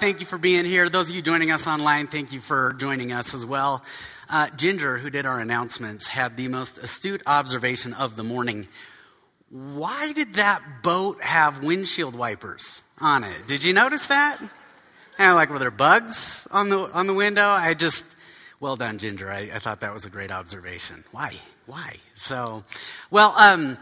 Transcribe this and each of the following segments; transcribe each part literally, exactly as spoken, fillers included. Thank you for being here. Those of you joining us online, thank you for joining us as well. Uh, Ginger, who did our announcements, had the most astute observation of the morning. Why did that boat have windshield wipers on it? Did you notice that? And like, were there bugs on the on the window? I just, well done, Ginger. I, I thought that was a great observation. Why? Why? So, well, um...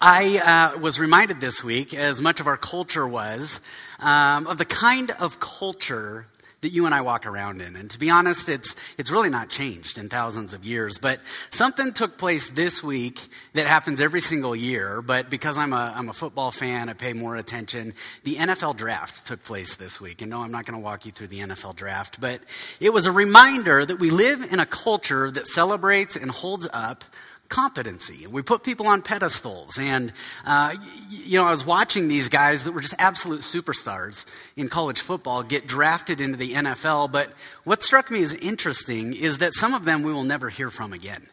I uh, was reminded this week, as much of our culture was, um, of the kind of culture that you and I walk around in. And to be honest, it's it's really not changed in thousands of years. But something took place this week that happens every single year. But because I'm a I'm a football fan, I pay more attention. The N F L draft took place this week. And no, I'm not going to walk you through the N F L draft. But it was a reminder that we live in a culture that celebrates and holds up competency. We put people on pedestals. And, uh, you know, I was watching these guys that were just absolute superstars in college football get drafted into the N F L. But what struck me as interesting is that some of them we will never hear from again.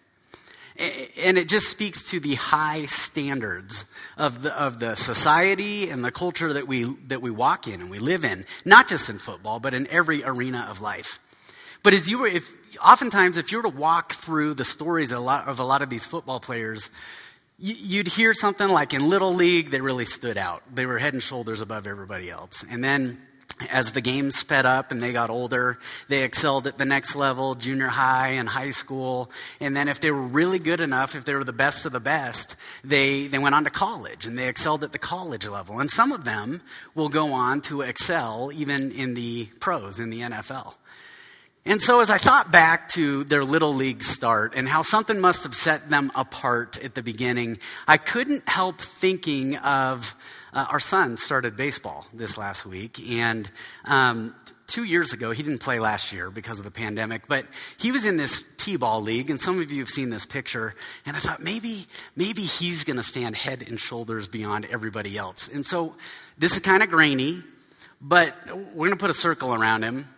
And it just speaks to the high standards of the of the society and the culture that we that we walk in and we live in, not just in football, but in every arena of life. But as you were, if oftentimes, if you were to walk through the stories of a lot of, a lot of these football players, you'd hear something like, in Little League, they really stood out. They were head and shoulders above everybody else. And then as the games sped up and they got older, they excelled at the next level, junior high and high school. And then if they were really good enough, if they were the best of the best, they, they went on to college and they excelled at the college level. And some of them will go on to excel even in the pros, in the N F L. And so as I thought back to their Little League start and how something must have set them apart at the beginning, I couldn't help thinking of uh, our son started baseball this last week. And um, two years ago, he didn't play last year because of the pandemic, but he was in this T-ball league. And some of you have seen this picture. And I thought maybe, maybe he's going to stand head and shoulders beyond everybody else. And so this is kind of grainy, but we're going to put a circle around him.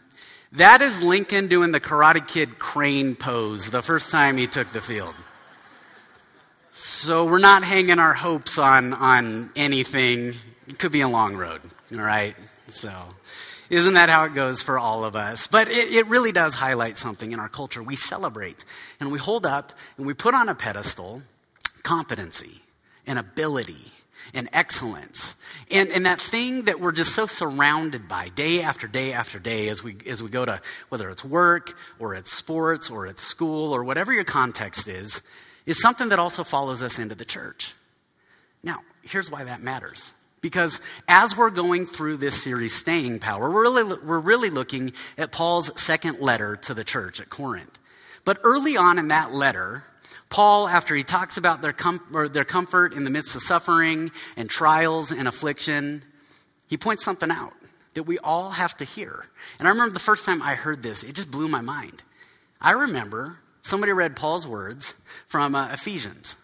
That is Lincoln doing the Karate Kid crane pose the first time he took the field. So we're not hanging our hopes on, on anything. It could be a long road, all right? So isn't that how it goes for all of us? But it, it really does highlight something in our culture. We celebrate and we hold up and we put on a pedestal competency and ability and excellence, and and that thing that we're just so surrounded by day after day after day as we as we go to, whether it's work or it's sports or it's school or whatever your context is, is something that also follows us into the church. Now, here's why that matters. Because as we're going through this series, Staying Power, we're really, we're really looking at Paul's second letter to the church at Corinth. But early on in that letter, Paul, after he talks about their com- or their comfort in the midst of suffering and trials and affliction, he points something out that we all have to hear. And I remember the first time I heard this, it just blew my mind. I remember somebody read Paul's words from uh, Ephesians,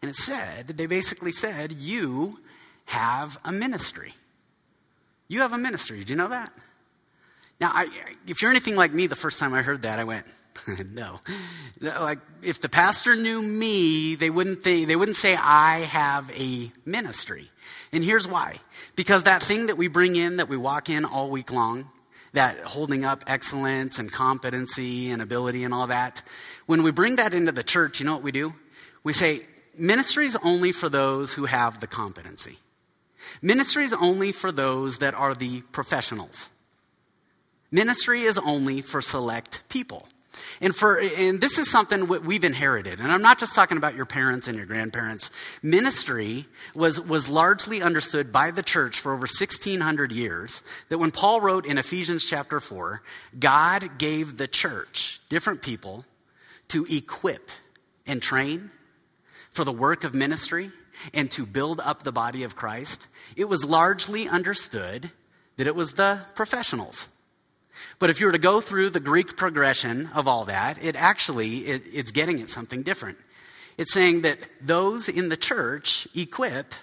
and it said, they basically said, you have a ministry. You have a ministry. Did you know that? Now, I, if you're anything like me, the first time I heard that, I went, no, like if the pastor knew me, they wouldn't think, they wouldn't say I have a ministry. And here's why. Because that thing that we bring in, that we walk in all week long, that holding up excellence and competency and ability and all that, when we bring that into the church, you know what we do? We say ministry is only for those who have the competency. Ministry is only for those that are the professionals. Ministry is only for select people. And for and this is something we've inherited. And I'm not just talking about your parents and your grandparents. Ministry was, was largely understood by the church for over sixteen hundred years that when Paul wrote in Ephesians chapter four, God gave the church, different people, to equip and train for the work of ministry and to build up the body of Christ. It was largely understood that it was the professionals. But if you were to go through the Greek progression of all that, it actually, it, it's getting at something different. It's saying that those in the church equip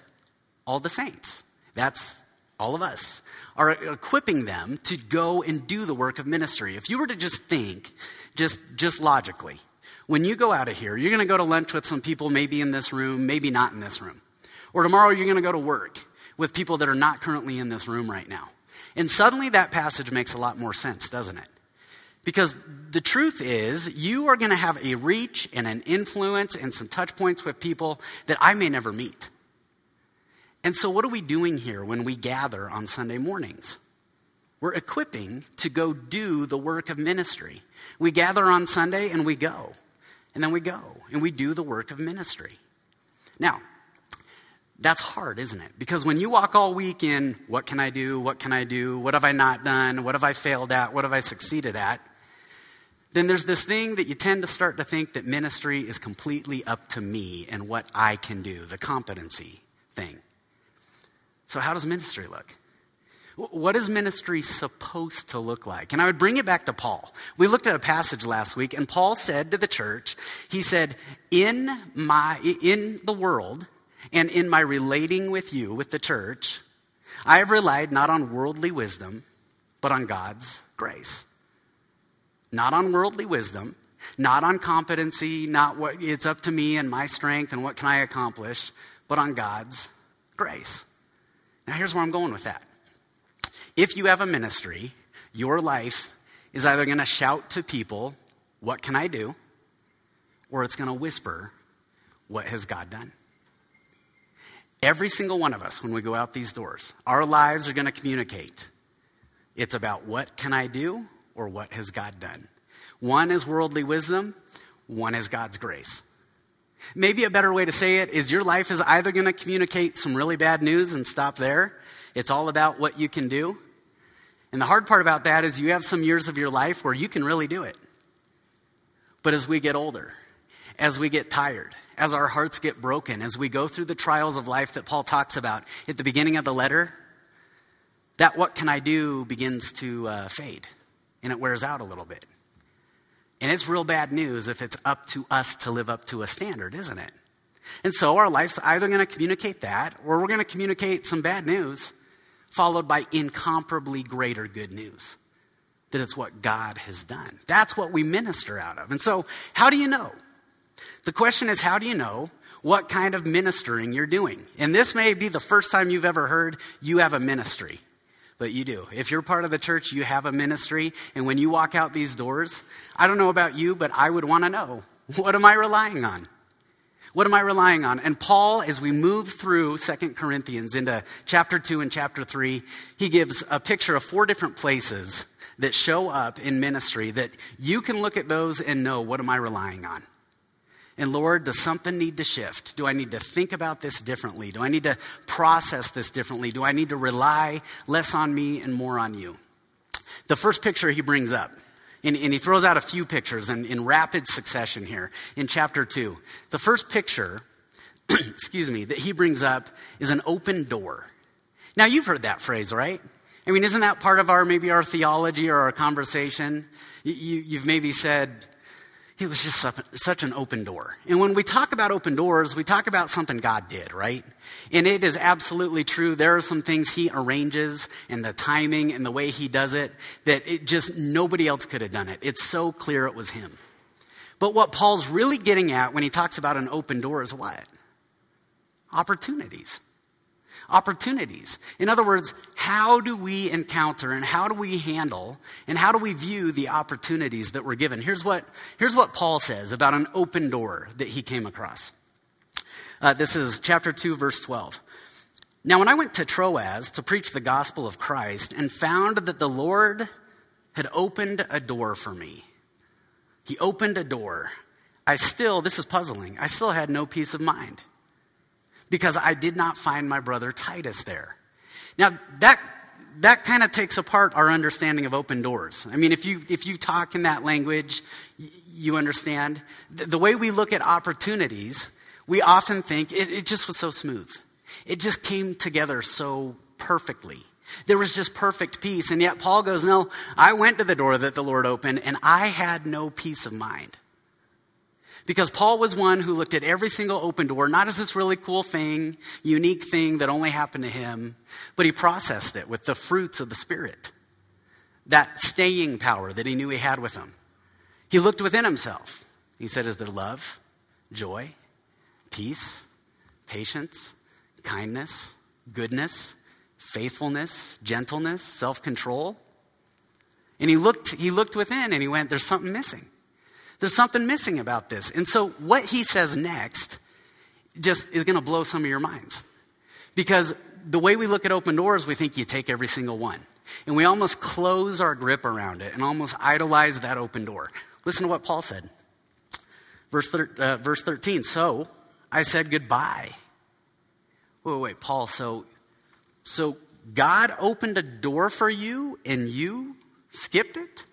all the saints. That's all of us are equipping them to go and do the work of ministry. If you were to just think, just, just logically, when you go out of here, you're going to go to lunch with some people maybe in this room, maybe not in this room. Or tomorrow you're going to go to work with people that are not currently in this room right now. And suddenly that passage makes a lot more sense, doesn't it? Because the truth is, you are going to have a reach and an influence and some touch points with people that I may never meet. And so what are we doing here when we gather on Sunday mornings? We're equipping to go do the work of ministry. We gather on Sunday and we go. And then we go and we do the work of ministry. Now, that's hard, isn't it? Because when you walk all week in, what can I do? What can I do? What have I not done? What have I failed at? What have I succeeded at? Then there's this thing that you tend to start to think that ministry is completely up to me and what I can do, the competency thing. So how does ministry look? What is ministry supposed to look like? And I would bring it back to Paul. We looked at a passage last week, and Paul said to the church, he said, in my in the world and in my relating with you, with the church, I have relied not on worldly wisdom, but on God's grace. Not on worldly wisdom, not on competency, not what it's up to me and my strength and what can I accomplish, but on God's grace. Now here's where I'm going with that. If you have a ministry, your life is either going to shout to people, what can I do? Or it's going to whisper, what has God done? Every single one of us, when we go out these doors, our lives are going to communicate. It's about what can I do or what has God done? One is worldly wisdom, one is God's grace. Maybe a better way to say it is your life is either going to communicate some really bad news and stop there. It's all about what you can do. And the hard part about that is you have some years of your life where you can really do it. But as we get older, as we get tired, as our hearts get broken, as we go through the trials of life that Paul talks about at the beginning of the letter, that what can I do begins to uh, fade. And it wears out a little bit. And it's real bad news if it's up to us to live up to a standard, isn't it? And so our life's either going to communicate that or we're going to communicate some bad news followed by incomparably greater good news, that it's what God has done. That's what we minister out of. And so how do you know? The question is, how do you know what kind of ministering you're doing? And this may be the first time you've ever heard you have a ministry, but you do. If you're part of the church, you have a ministry. And when you walk out these doors, I don't know about you, but I would want to know, what am I relying on? What am I relying on? And Paul, as we move through Second Corinthians into chapter two and chapter three, he gives a picture of four different places that show up in ministry that you can look at those and know, what am I relying on? And Lord, does something need to shift? Do I need to think about this differently? Do I need to process this differently? Do I need to rely less on me and more on you? The first picture he brings up, And, and he throws out a few pictures in, in rapid succession here in chapter two. The first picture, excuse me, that he brings up is an open door. Now you've heard that phrase, right? I mean, isn't that part of our, maybe our theology or our conversation? You, you, you've maybe said, it was just such an open door. And when we talk about open doors, we talk about something God did, right? And it is absolutely true. There are some things he arranges and the timing and the way he does it that it just nobody else could have done it. It's so clear it was him. But what Paul's really getting at when he talks about an open door is what? Opportunities. Opportunities. In other words, how do we encounter and how do we handle and how do we view the opportunities that we're given? Here's what, here's what Paul says about an open door that he came across. Uh, this is chapter two, verse twelve. Now, when I went to Troas to preach the gospel of Christ and found that the Lord had opened a door for me, he opened a door. I still, this is puzzling, I still had no peace of mind, because I did not find my brother Titus there. Now, that that kind of takes apart our understanding of open doors. I mean, if you if you talk in that language, y- you understand. The, the way we look at opportunities, we often think it, it just was so smooth. It just came together so perfectly. There was just perfect peace. And yet Paul goes, no, I went to the door that the Lord opened, and I had no peace of mind. Because Paul was one who looked at every single open door, not as this really cool thing, unique thing that only happened to him, but he processed it with the fruits of the Spirit, that staying power that he knew he had with him. He looked within himself. He said, is there love, joy, peace, patience, kindness, goodness, faithfulness, gentleness, self-control. And he looked, he looked within and he went, there's something missing. There's something missing about this. And so what he says next just is going to blow some of your minds. Because the way we look at open doors, we think you take every single one. And we almost close our grip around it and almost idolize that open door. Listen to what Paul said. Verse, thir- uh, verse thirteen, so I said goodbye. Wait, wait, Paul, so, so God opened a door for you and you skipped it?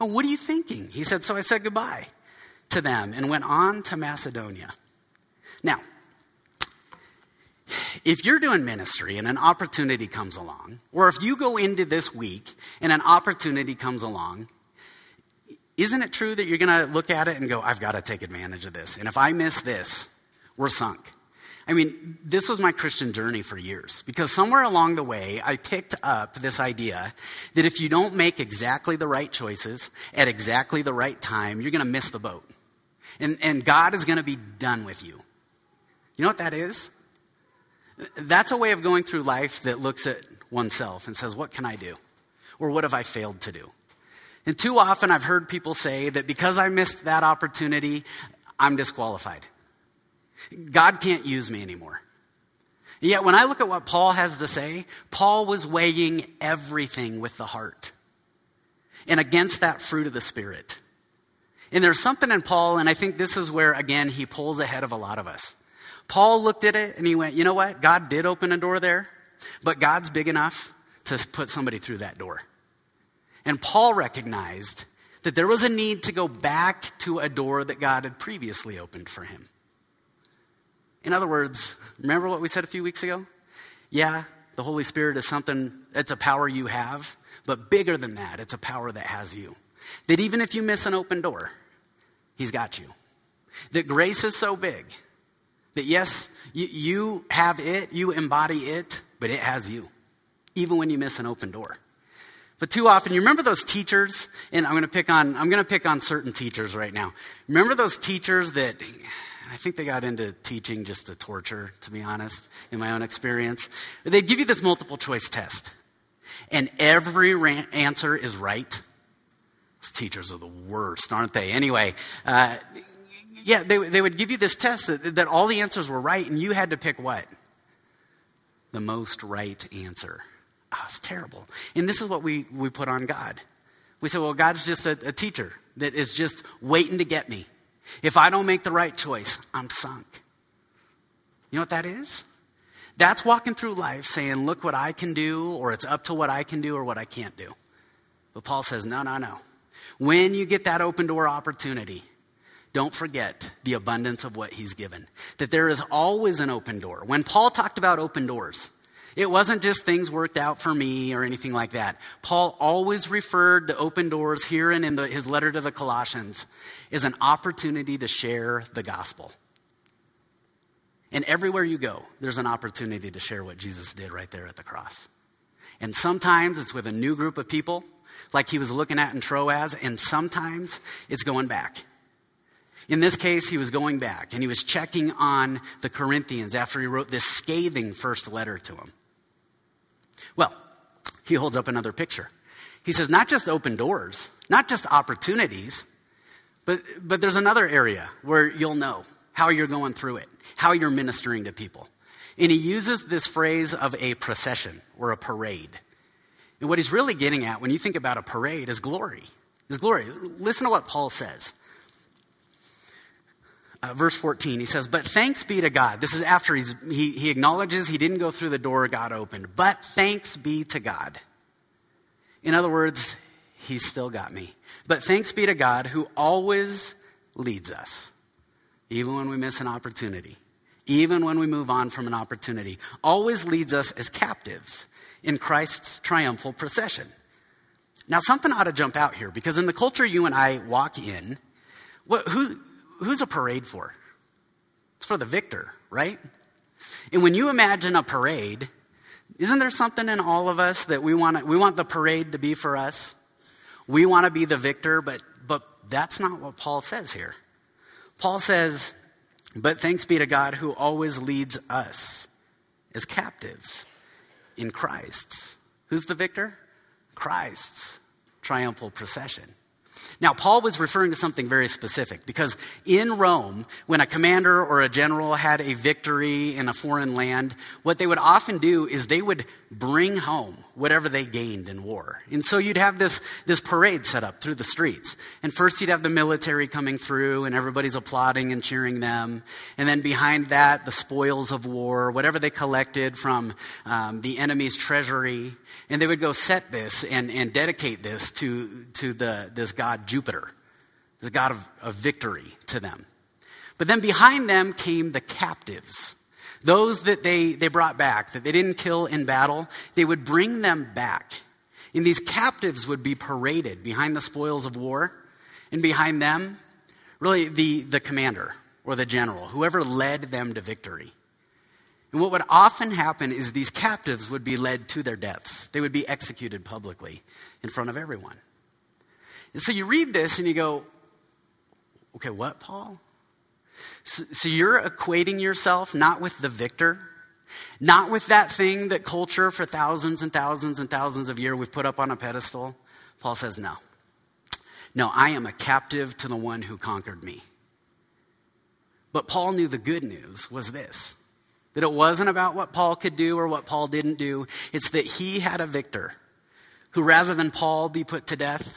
Well, what are you thinking? He said, so I said goodbye to them and went on to Macedonia. Now, if you're doing ministry and an opportunity comes along, or if you go into this week and an opportunity comes along, isn't it true that you're going to look at it and go, I've got to take advantage of this. And if I miss this, we're sunk. I mean, this was my Christian journey for years because somewhere along the way, I picked up this idea that if you don't make exactly the right choices at exactly the right time, you're going to miss the boat. And, and God is going to be done with you. You know what that is? That's a way of going through life that looks at oneself and says, what can I do? Or what have I failed to do? And too often I've heard people say that because I missed that opportunity, I'm disqualified. God can't use me anymore. Yet when I look at what Paul has to say, Paul was weighing everything with the heart and against that fruit of the Spirit. And there's something in Paul, and I think this is where, again, he pulls ahead of a lot of us. Paul looked at it and he went, you know what? God did open a door there, but God's big enough to put somebody through that door. And Paul recognized that there was a need to go back to a door that God had previously opened for him. In other words, remember what we said a few weeks ago? Yeah, the Holy Spirit is something, it's a power you have, but bigger than that, it's a power that has you. That even if you miss an open door, he's got you. That grace is so big that yes, you, you have it, you embody it, but it has you, even when you miss an open door. But too often, you remember those teachers, and I'm going to pick on I'm going to pick on certain teachers right now. Remember those teachers that I think they got into teaching just to torture, to be honest, in my own experience. They give you this multiple choice test, and every ran- answer is right. Those teachers are the worst, aren't they? Anyway, uh, yeah, they they would give you this test that, that all the answers were right, and you had to pick what? The most right answer. Oh, it's terrible. And this is what we, we put on God. We say, well, God's just a, a teacher that is just waiting to get me. If I don't make the right choice, I'm sunk. You know what that is? That's walking through life saying, look what I can do, or it's up to what I can do or what I can't do. But Paul says, no, no, no. When you get that open door opportunity, don't forget the abundance of what he's given. That there is always an open door. When Paul talked about open doors, it wasn't just things worked out for me or anything like that. Paul always referred to open doors here and in the, his letter to the Colossians as an opportunity to share the gospel. And everywhere you go, there's an opportunity to share what Jesus did right there at the cross. And sometimes it's with a new group of people, like he was looking at in Troas, and sometimes it's going back. In this case, he was going back, and he was checking on the Corinthians after he wrote this scathing first letter to them. Well, he holds up another picture. He says, not just open doors, not just opportunities, but, but there's another area where you'll know how you're going through it, how you're ministering to people. And he uses this phrase of a procession or a parade. And what he's really getting at when you think about a parade is glory, is glory. Listen to what Paul says. Uh, verse fourteen, he says, but thanks be to God. This is after he's, he, he acknowledges he didn't go through the door God opened, but thanks be to God. In other words, he still got me. But thanks be to God who always leads us, even when we miss an opportunity, even when we move on from an opportunity, always leads us as captives in Christ's triumphal procession. Now, something ought to jump out here because in the culture you and I walk in, what, who... Who's a parade for? It's for the victor, right? And when you imagine a parade, isn't there something in all of us that we want to, we want the parade to be for us? We want to be the victor, but but that's not what Paul says here. Paul says, but thanks be to God who always leads us as captives in Christ. Who's the victor? Christ's triumphal procession. Now, Paul was referring to something very specific, because in Rome, when a commander or a general had a victory in a foreign land, what they would often do is they would bring home whatever they gained in war. And so you'd have this, this parade set up through the streets. And first you'd have the military coming through and everybody's applauding and cheering them. And then behind that, the spoils of war, whatever they collected from um, the enemy's treasury. And they would go set this and, and dedicate this to, to the this god Jupiter, this god of, of victory to them. But then behind them came the captives. Those that they, they brought back, that they didn't kill in battle, they would bring them back. And these captives would be paraded behind the spoils of war. And behind them, really the, the commander or the general, whoever led them to victory. And what would often happen is these captives would be led to their deaths. They would be executed publicly in front of everyone. And so you read this and you go, okay, what, Paul? So, so you're equating yourself not with the victor, not with that thing that culture for thousands and thousands and thousands of years we've put up on a pedestal. Paul says, no. No, I am a captive to the one who conquered me. But Paul knew the good news was this, that it wasn't about what Paul could do or what Paul didn't do. It's that he had a victor who, rather than Paul be put to death,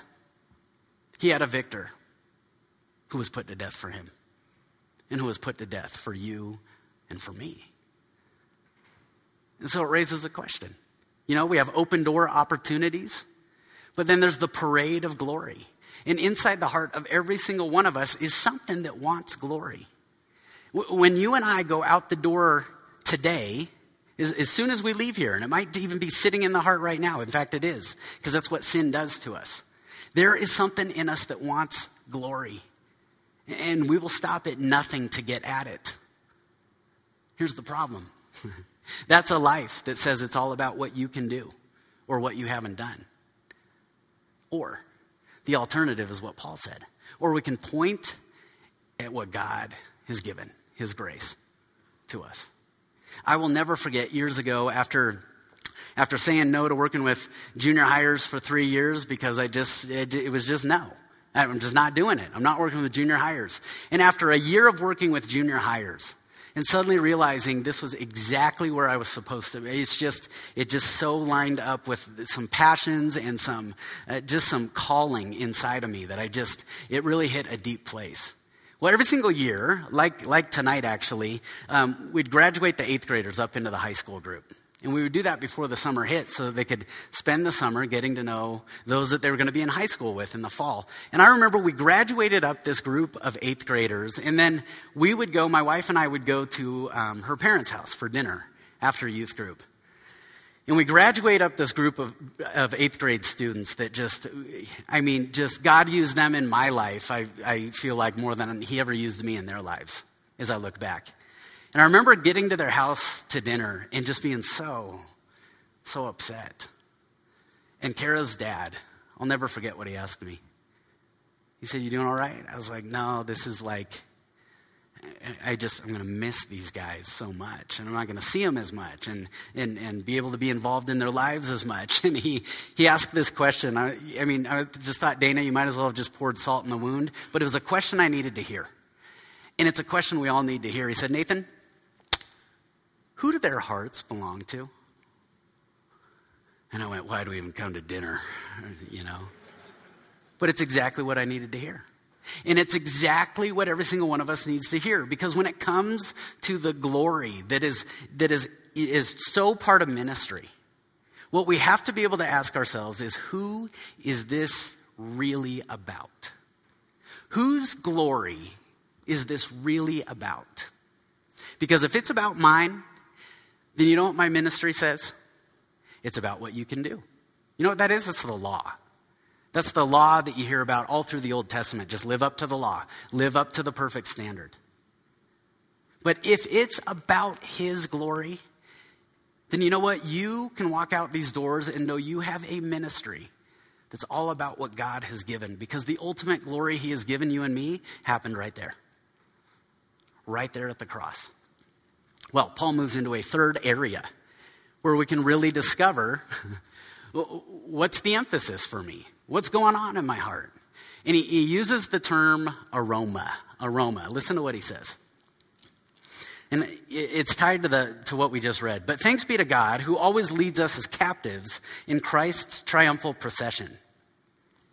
he had a victor who was put to death for him, and who was put to death for you and for me. And so it raises a question. You know, we have open door opportunities, but then there's the parade of glory. And inside the heart of every single one of us is something that wants glory. When you and I go out the door today, as, as soon as we leave here, and it might even be sitting in the heart right now. In fact, it is, because that's what sin does to us. There is something in us that wants glory. And we will stop at nothing to get at it. Here's the problem. That's a life that says it's all about what you can do or what you haven't done. Or the alternative is what Paul said. Or we can point at what God has given, his grace to us. I will never forget years ago after... After saying no to working with junior hires for three years because I just it, it was just no. I'm just not doing it. I'm not working with junior hires. And after a year of working with junior hires and suddenly realizing this was exactly where I was supposed to be, it's just, it just so lined up with some passions and some uh, just some calling inside of me that I just, it really hit a deep place. Well, every single year, like, like tonight actually, um, we'd graduate the eighth graders up into the high school group. And we would do that before the summer hit so that they could spend the summer getting to know those that they were going to be in high school with in the fall. And I remember we graduated up this group of eighth graders, and then we would go, my wife and I would go to um, her parents' house for dinner after youth group. And we graduate up this group of, of eighth grade students that just, I mean, just God used them in my life. I, I feel like more than he ever used me in their lives as I look back. And I remember getting to their house to dinner and just being so, so upset. And Kara's dad, I'll never forget what he asked me. He said, "You doing all right?" I was like, "No, this is like, I just, I'm going to miss these guys so much. And I'm not going to see them as much and, and, and be able to be involved in their lives as much." And he, he asked this question. I, I mean, I just thought, Dana, you might as well have just poured salt in the wound. But it was a question I needed to hear. And it's a question we all need to hear. He said, "Nathan, who do their hearts belong to?" And I went, why do we even come to dinner, you know? But it's exactly what I needed to hear. And it's exactly what every single one of us needs to hear. Because when it comes to the glory that is that is is so part of ministry, what we have to be able to ask ourselves is, who is this really about? Whose glory is this really about? Because if it's about mine, then you know what my ministry says? It's about what you can do. You know what that is? It's the law. That's the law that you hear about all through the Old Testament. Just live up to the law. Live up to the perfect standard. But if it's about his glory, then you know what? You can walk out these doors and know you have a ministry that's all about what God has given. Because the ultimate glory he has given you and me happened right there. Right there at the cross. Well, Paul moves into a third area where we can really discover what's the emphasis for me? What's going on in my heart? And he, he uses the term aroma, aroma. Listen to what he says. And it's tied to the to what we just read. But thanks be to God, who always leads us as captives in Christ's triumphal procession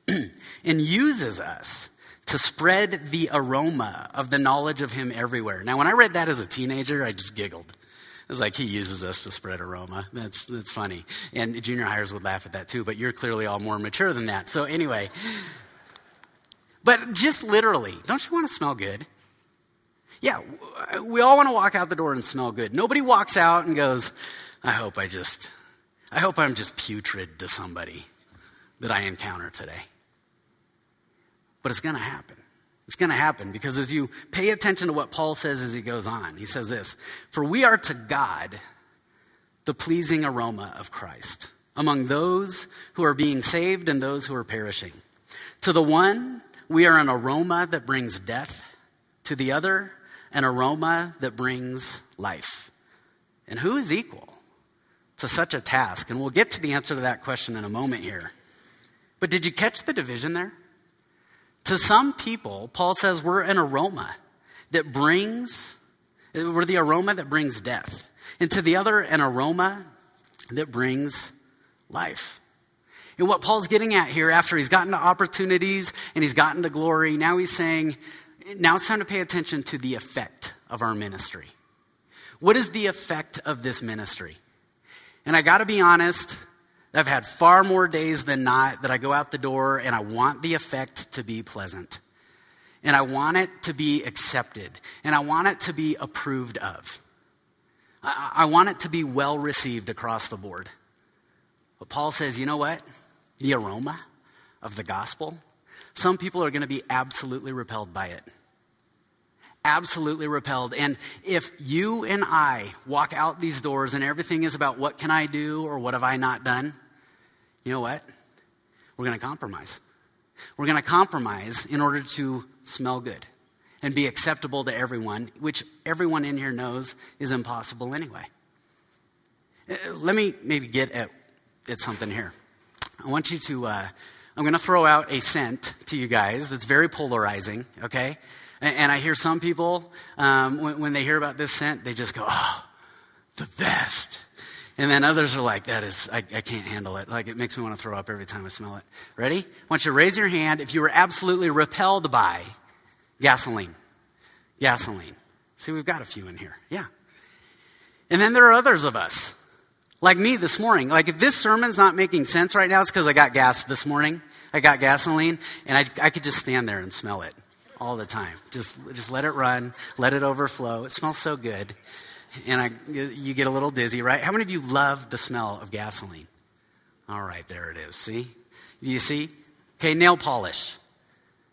and uses us to spread the aroma of the knowledge of him everywhere. Now, when I read that as a teenager, I just giggled. It's like, he uses us to spread aroma. That's that's funny. And junior hires would laugh at that too, but you're clearly all more mature than that. So anyway, but just literally, don't you want to smell good? Yeah, we all want to walk out the door and smell good. Nobody walks out and goes, I hope I just, I hope I'm just putrid to somebody that I encounter today. But it's going to happen. It's going to happen because as you pay attention to what Paul says as he goes on, he says this, for we are to God the pleasing aroma of Christ among those who are being saved and those who are perishing. To the one, we are an aroma that brings death. To the other, an aroma that brings life. And who is equal to such a task? And we'll get to the answer to that question in a moment here. But did you catch the division there? To some people, Paul says we're an aroma that brings, we're the aroma that brings death. And to the other, an aroma that brings life. And what Paul's getting at here, after he's gotten to opportunities and he's gotten to glory, now he's saying, now it's time to pay attention to the effect of our ministry. What is the effect of this ministry? And I got to be honest, I've had far more days than not that I go out the door and I want the effect to be pleasant. And I want it to be accepted. And I want it to be approved of. I, I want it to be well received across the board. But Paul says, you know what? The aroma of the gospel, some people are going to be absolutely repelled by it. Absolutely repelled. And if you and I walk out these doors and everything is about what can I do or what have I not done, you know what? We're going to compromise. We're going to compromise in order to smell good and be acceptable to everyone, which everyone in here knows is impossible anyway. Let me maybe get at, at something here. I want you to... Uh, I'm going to throw out a scent to you guys that's very polarizing, okay? And, and I hear some people, um, when, when they hear about this scent, they just go, oh, the best. And then others are like, that is, I, I can't handle it. Like, it makes me want to throw up every time I smell it. Ready? I want you to raise your hand if you were absolutely repelled by gasoline. Gasoline. See, we've got a few in here. Yeah. And then there are others of us. Like me this morning. Like if this sermon's not making sense right now, it's because I got gas this morning. I got gasoline, and I, I could just stand there and smell it all the time. Just just let it run, let it overflow. It smells so good, and I you get a little dizzy, right? How many of you love the smell of gasoline? All right, there it is. See, do you see? Okay, nail polish,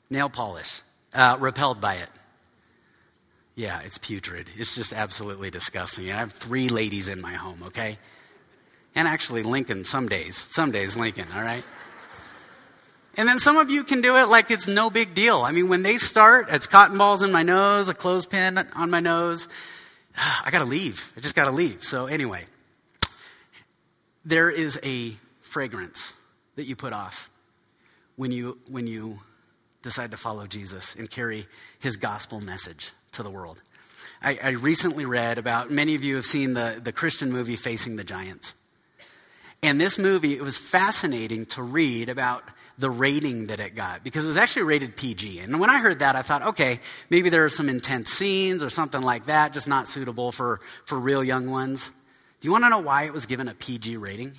nail polish. Uh, repelled by it. Yeah, it's putrid. It's just absolutely disgusting. I have three ladies in my home. Okay. And actually Lincoln some days, some days Lincoln, all right? And then some of you can do it like it's no big deal. I mean, when they start, it's cotton balls in my nose, a clothespin on my nose. I got to leave. I just got to leave. So anyway, there is a fragrance that you put off when you when you decide to follow Jesus and carry his gospel message to the world. I, I recently read about, many of you have seen the, the Christian movie Facing the Giants. And this movie, it was fascinating to read about the rating that it got because it was actually rated P G. And when I heard that, I thought, okay, maybe there are some intense scenes or something like that, just not suitable for, for real young ones. Do you want to know why it was given a P G rating?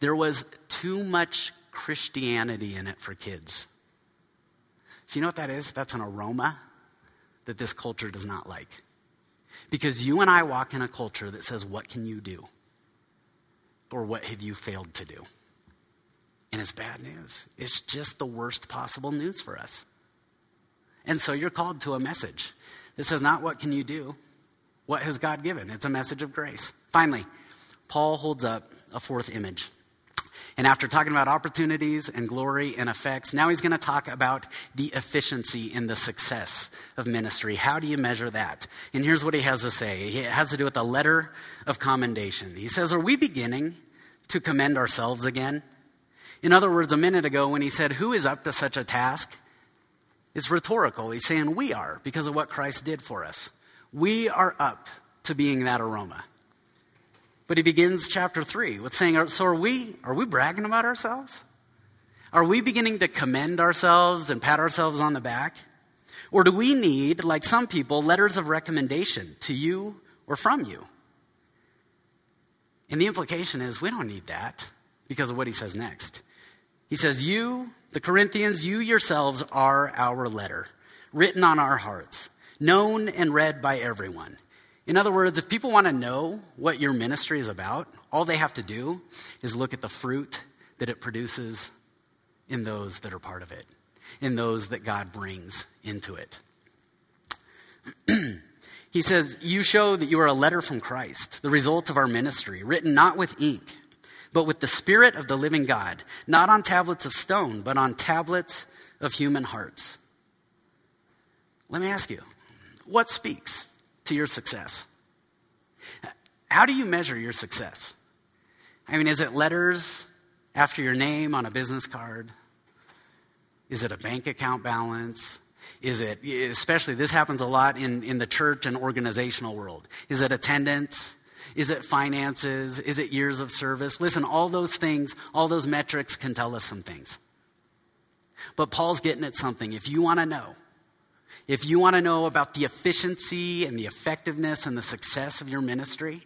There was too much Christianity in it for kids. So you know what that is? That's an aroma that this culture does not like. Because you and I walk in a culture that says, what can you do? Or what have you failed to do? And it's bad news. It's just the worst possible news for us. And so you're called to a message that says not what can you do, what has God given? It's a message of grace. Finally, Paul holds up a fourth image. And after talking about opportunities and glory and effects, now he's going to talk about the efficiency and the success of ministry. How do you measure that? And here's what he has to say. It has to do with the letter of commendation. He says, are we beginning to commend ourselves again? In other words, a minute ago when he said, who is up to such a task? It's rhetorical. He's saying we are, because of what Christ did for us. We are up to being that aroma. But he begins chapter three with saying, so are we, are we bragging about ourselves? Are we beginning to commend ourselves and pat ourselves on the back? Or do we need, like some people, letters of recommendation to you or from you? And the implication is we don't need that because of what he says next. He says, you, the Corinthians, you yourselves are our letter, written on our hearts, known and read by everyone. In other words, if people want to know what your ministry is about, all they have to do is look at the fruit that it produces in those that are part of it, in those that God brings into it. He says, you show that you are a letter from Christ, the result of our ministry, written not with ink, but with the Spirit of the living God, not on tablets of stone, but on tablets of human hearts. Let me ask you, what speaks to your success? How do you measure your success? I mean, is it letters after your name on a business card? Is it a bank account balance? Is it, especially this happens a lot in, in the church and organizational world. Is it attendance? Is it finances? Is it years of service? Listen, all those things, all those metrics can tell us some things. But Paul's getting at something. If you want to know, If you want to know about the efficiency and the effectiveness and the success of your ministry,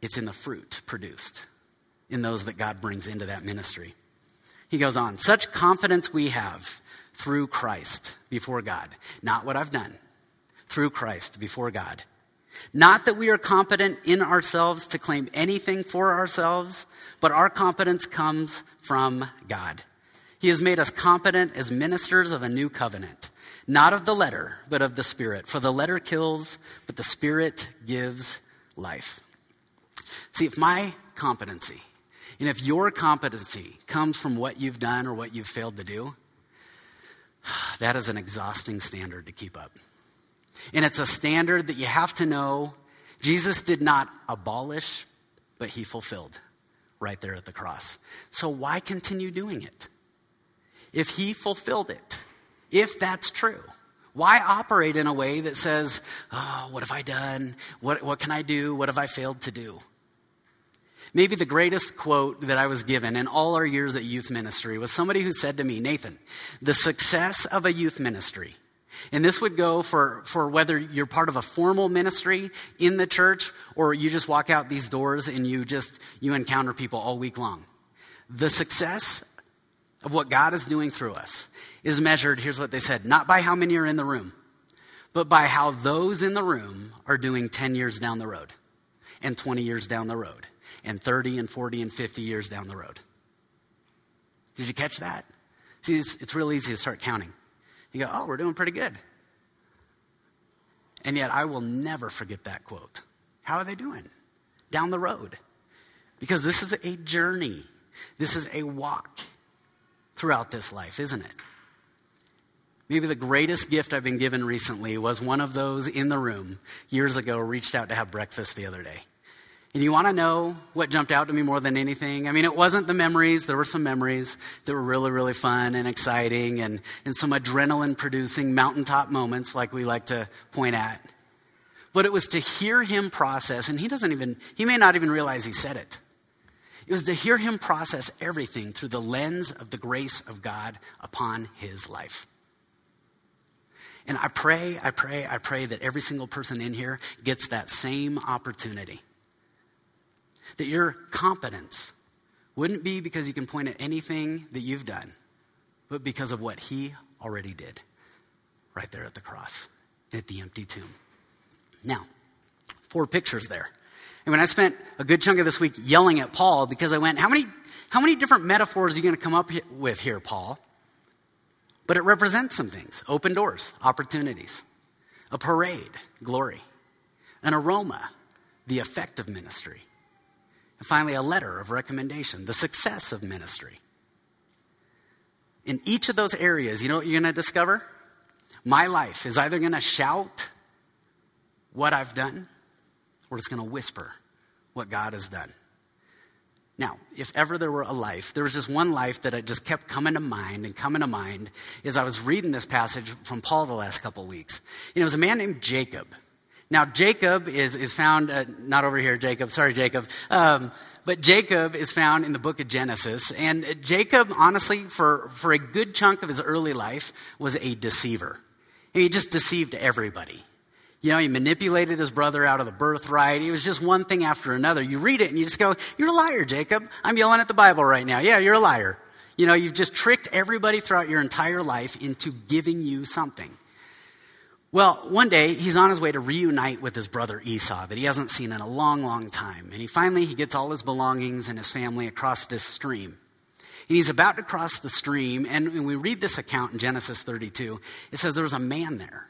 it's in the fruit produced in those that God brings into that ministry. He goes on, such confidence we have through Christ before God. Not what I've done, through Christ before God. Not that we are competent in ourselves to claim anything for ourselves, but our competence comes from God. He has made us competent as ministers of a new covenant, not of the letter, but of the Spirit. For the letter kills, but the Spirit gives life. See, if my competency, and if your competency comes from what you've done or what you've failed to do, that is an exhausting standard to keep up. And it's a standard that you have to know Jesus did not abolish, but he fulfilled right there at the cross. So why continue doing it? If he fulfilled it, if that's true, why operate in a way that says, oh, what have I done? What, what can I do? What have I failed to do? Maybe the greatest quote that I was given in all our years at youth ministry was somebody who said to me, Nathan, the success of a youth ministry, and this would go for, for whether you're part of a formal ministry in the church or you just walk out these doors and you just, you encounter people all week long. The success of what God is doing through us is measured, here's what they said, not by how many are in the room, but by how those in the room are doing ten years down the road, and twenty years down the road, and thirty and forty and fifty years down the road. Did you catch that? See, it's, it's real easy to start counting. You go, oh, we're doing pretty good. And yet I will never forget that quote. How are they doing down the road? Because this is a journey. This is a walk throughout this life, isn't it? Maybe the greatest gift I've been given recently was one of those in the room years ago reached out to have breakfast the other day. And you want to know what jumped out to me more than anything? I mean, it wasn't the memories. There were some memories that were really, really fun and exciting and, and some adrenaline-producing mountaintop moments like we like to point at. But it was to hear him process, and he doesn't even, he may not even realize he said it. It was to hear him process everything through the lens of the grace of God upon his life. And I pray, I pray, I pray that every single person in here gets that same opportunity. That your competence wouldn't be because you can point at anything that you've done, but because of what he already did right there at the cross, at the empty tomb. Now, four pictures there. I mean, I spent a good chunk of this week yelling at Paul because I went, how many how many different metaphors are you going to come up with here, Paul? But it represents some things. Open doors, opportunities. A parade, glory. An aroma, the effect of ministry. And finally, a letter of recommendation, the success of ministry. In each of those areas, you know what you're going to discover? My life is either going to shout what I've done, or it's going to whisper what God has done. Now, if ever there were a life, there was just one life that I just kept coming to mind and coming to mind as I was reading this passage from Paul the last couple of weeks. And it was a man named Jacob. Now, Jacob is, is found, uh, not over here, Jacob, sorry, Jacob. Um, but Jacob is found in the book of Genesis. And Jacob, honestly, for, for a good chunk of his early life, was a deceiver. And he just deceived everybody. You know, he manipulated his brother out of the birthright. It was just one thing after another. You read it and you just go, you're a liar, Jacob. I'm yelling at the Bible right now. Yeah, you're a liar. You know, you've just tricked everybody throughout your entire life into giving you something. Well, one day he's on his way to reunite with his brother Esau that he hasn't seen in a long, long time. And he finally, he gets all his belongings and his family across this stream. And he's about to cross the stream. And when we read this account in Genesis thirty-two, it says there was a man there.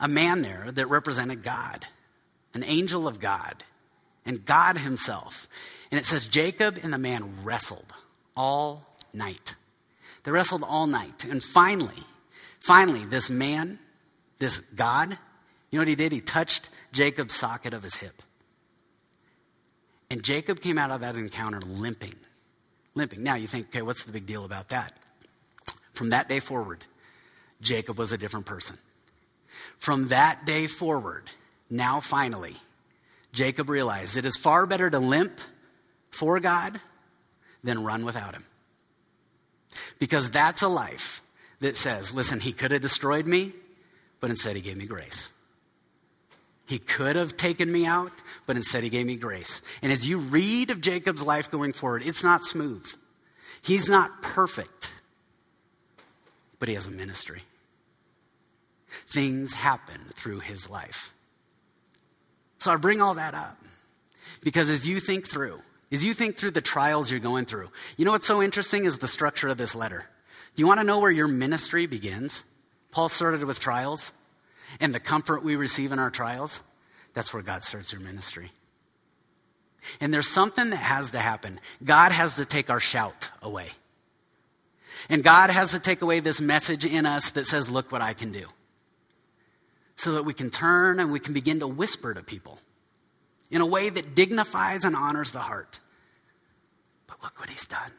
A man there that represented God, an angel of God, and God himself. And it says Jacob and the man wrestled all night. They wrestled all night. And finally, finally, this man, this God, you know what he did? He touched Jacob's socket of his hip. And Jacob came out of that encounter limping, limping. Now you think, okay, what's the big deal about that? From that day forward, Jacob was a different person. From that day forward, now finally, Jacob realized it is far better to limp for God than run without him. Because that's a life that says, listen, he could have destroyed me, but instead he gave me grace. He could have taken me out, but instead he gave me grace. And as you read of Jacob's life going forward, it's not smooth. He's not perfect, but he has a ministry. Things happen through his life. So I bring all that up because as you think through, as you think through the trials you're going through, you know what's so interesting is the structure of this letter. You want to know where your ministry begins? Paul started with trials and the comfort we receive in our trials. That's where God starts your ministry. And there's something that has to happen. God has to take our shout away. And God has to take away this message in us that says, look what I can do. So that we can turn and we can begin to whisper to people in a way that dignifies and honors the heart. But look what he's done.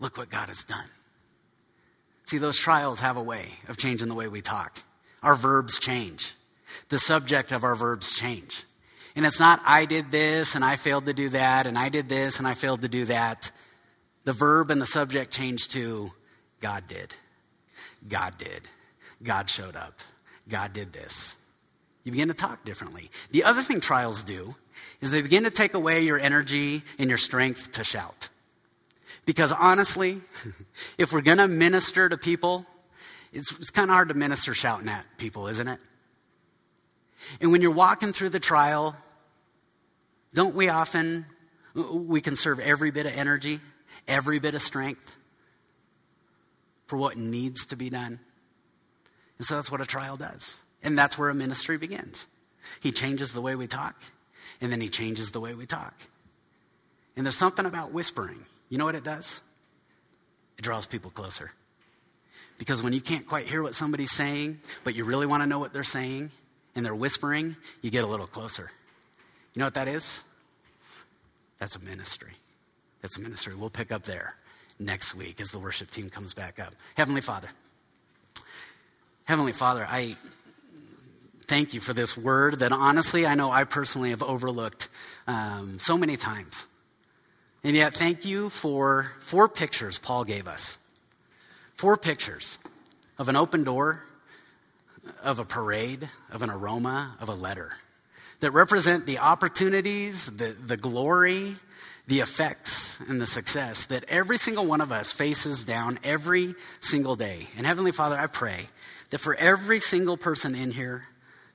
Look what God has done. See, those trials have a way of changing the way we talk. Our verbs change. The subject of our verbs change. And it's not, I did this and I failed to do that, and I did this and I failed to do that. The verb and the subject change to, God did. God did. God showed up. God did this. You begin to talk differently. The other thing trials do is they begin to take away your energy and your strength to shout. Because honestly, if we're going to minister to people, it's, it's kind of hard to minister shouting at people, isn't it? And when you're walking through the trial, don't we often, we conserve every bit of energy, every bit of strength for what needs to be done. And so that's what a trial does. And that's where a ministry begins. He changes the way we talk, and then he changes the way we talk. And there's something about whispering. You know what it does? It draws people closer. Because when you can't quite hear what somebody's saying, but you really want to know what they're saying, and they're whispering, you get a little closer. You know what that is? That's a ministry. That's a ministry. We'll pick up there next week as the worship team comes back up. Heavenly Father. Heavenly Father, I thank you for this word that honestly, I know I personally have overlooked um, so many times. And yet, thank you for four pictures Paul gave us. Four pictures of an open door, of a parade, of an aroma, of a letter that represent the opportunities, the, the glory, the effects and the success that every single one of us faces down every single day. And Heavenly Father, I pray that for every single person in here,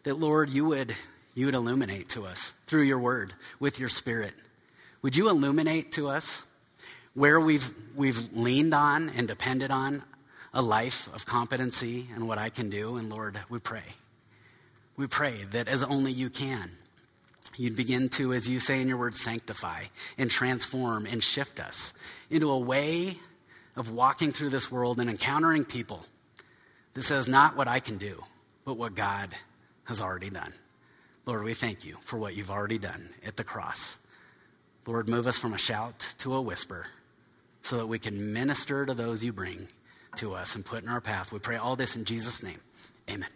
that Lord, you would you would illuminate to us through your word, with your spirit. Would you illuminate to us where we've we've leaned on and depended on a life of competency and what I can do? And Lord, we pray. We pray that as only you can, you'd begin to, as you say in your word, sanctify and transform and shift us into a way of walking through this world and encountering people that says not what I can do, but what God has already done. Lord, we thank you for what you've already done at the cross. Lord, move us from a shout to a whisper so that we can minister to those you bring to us and put in our path. We pray all this in Jesus' name. Amen.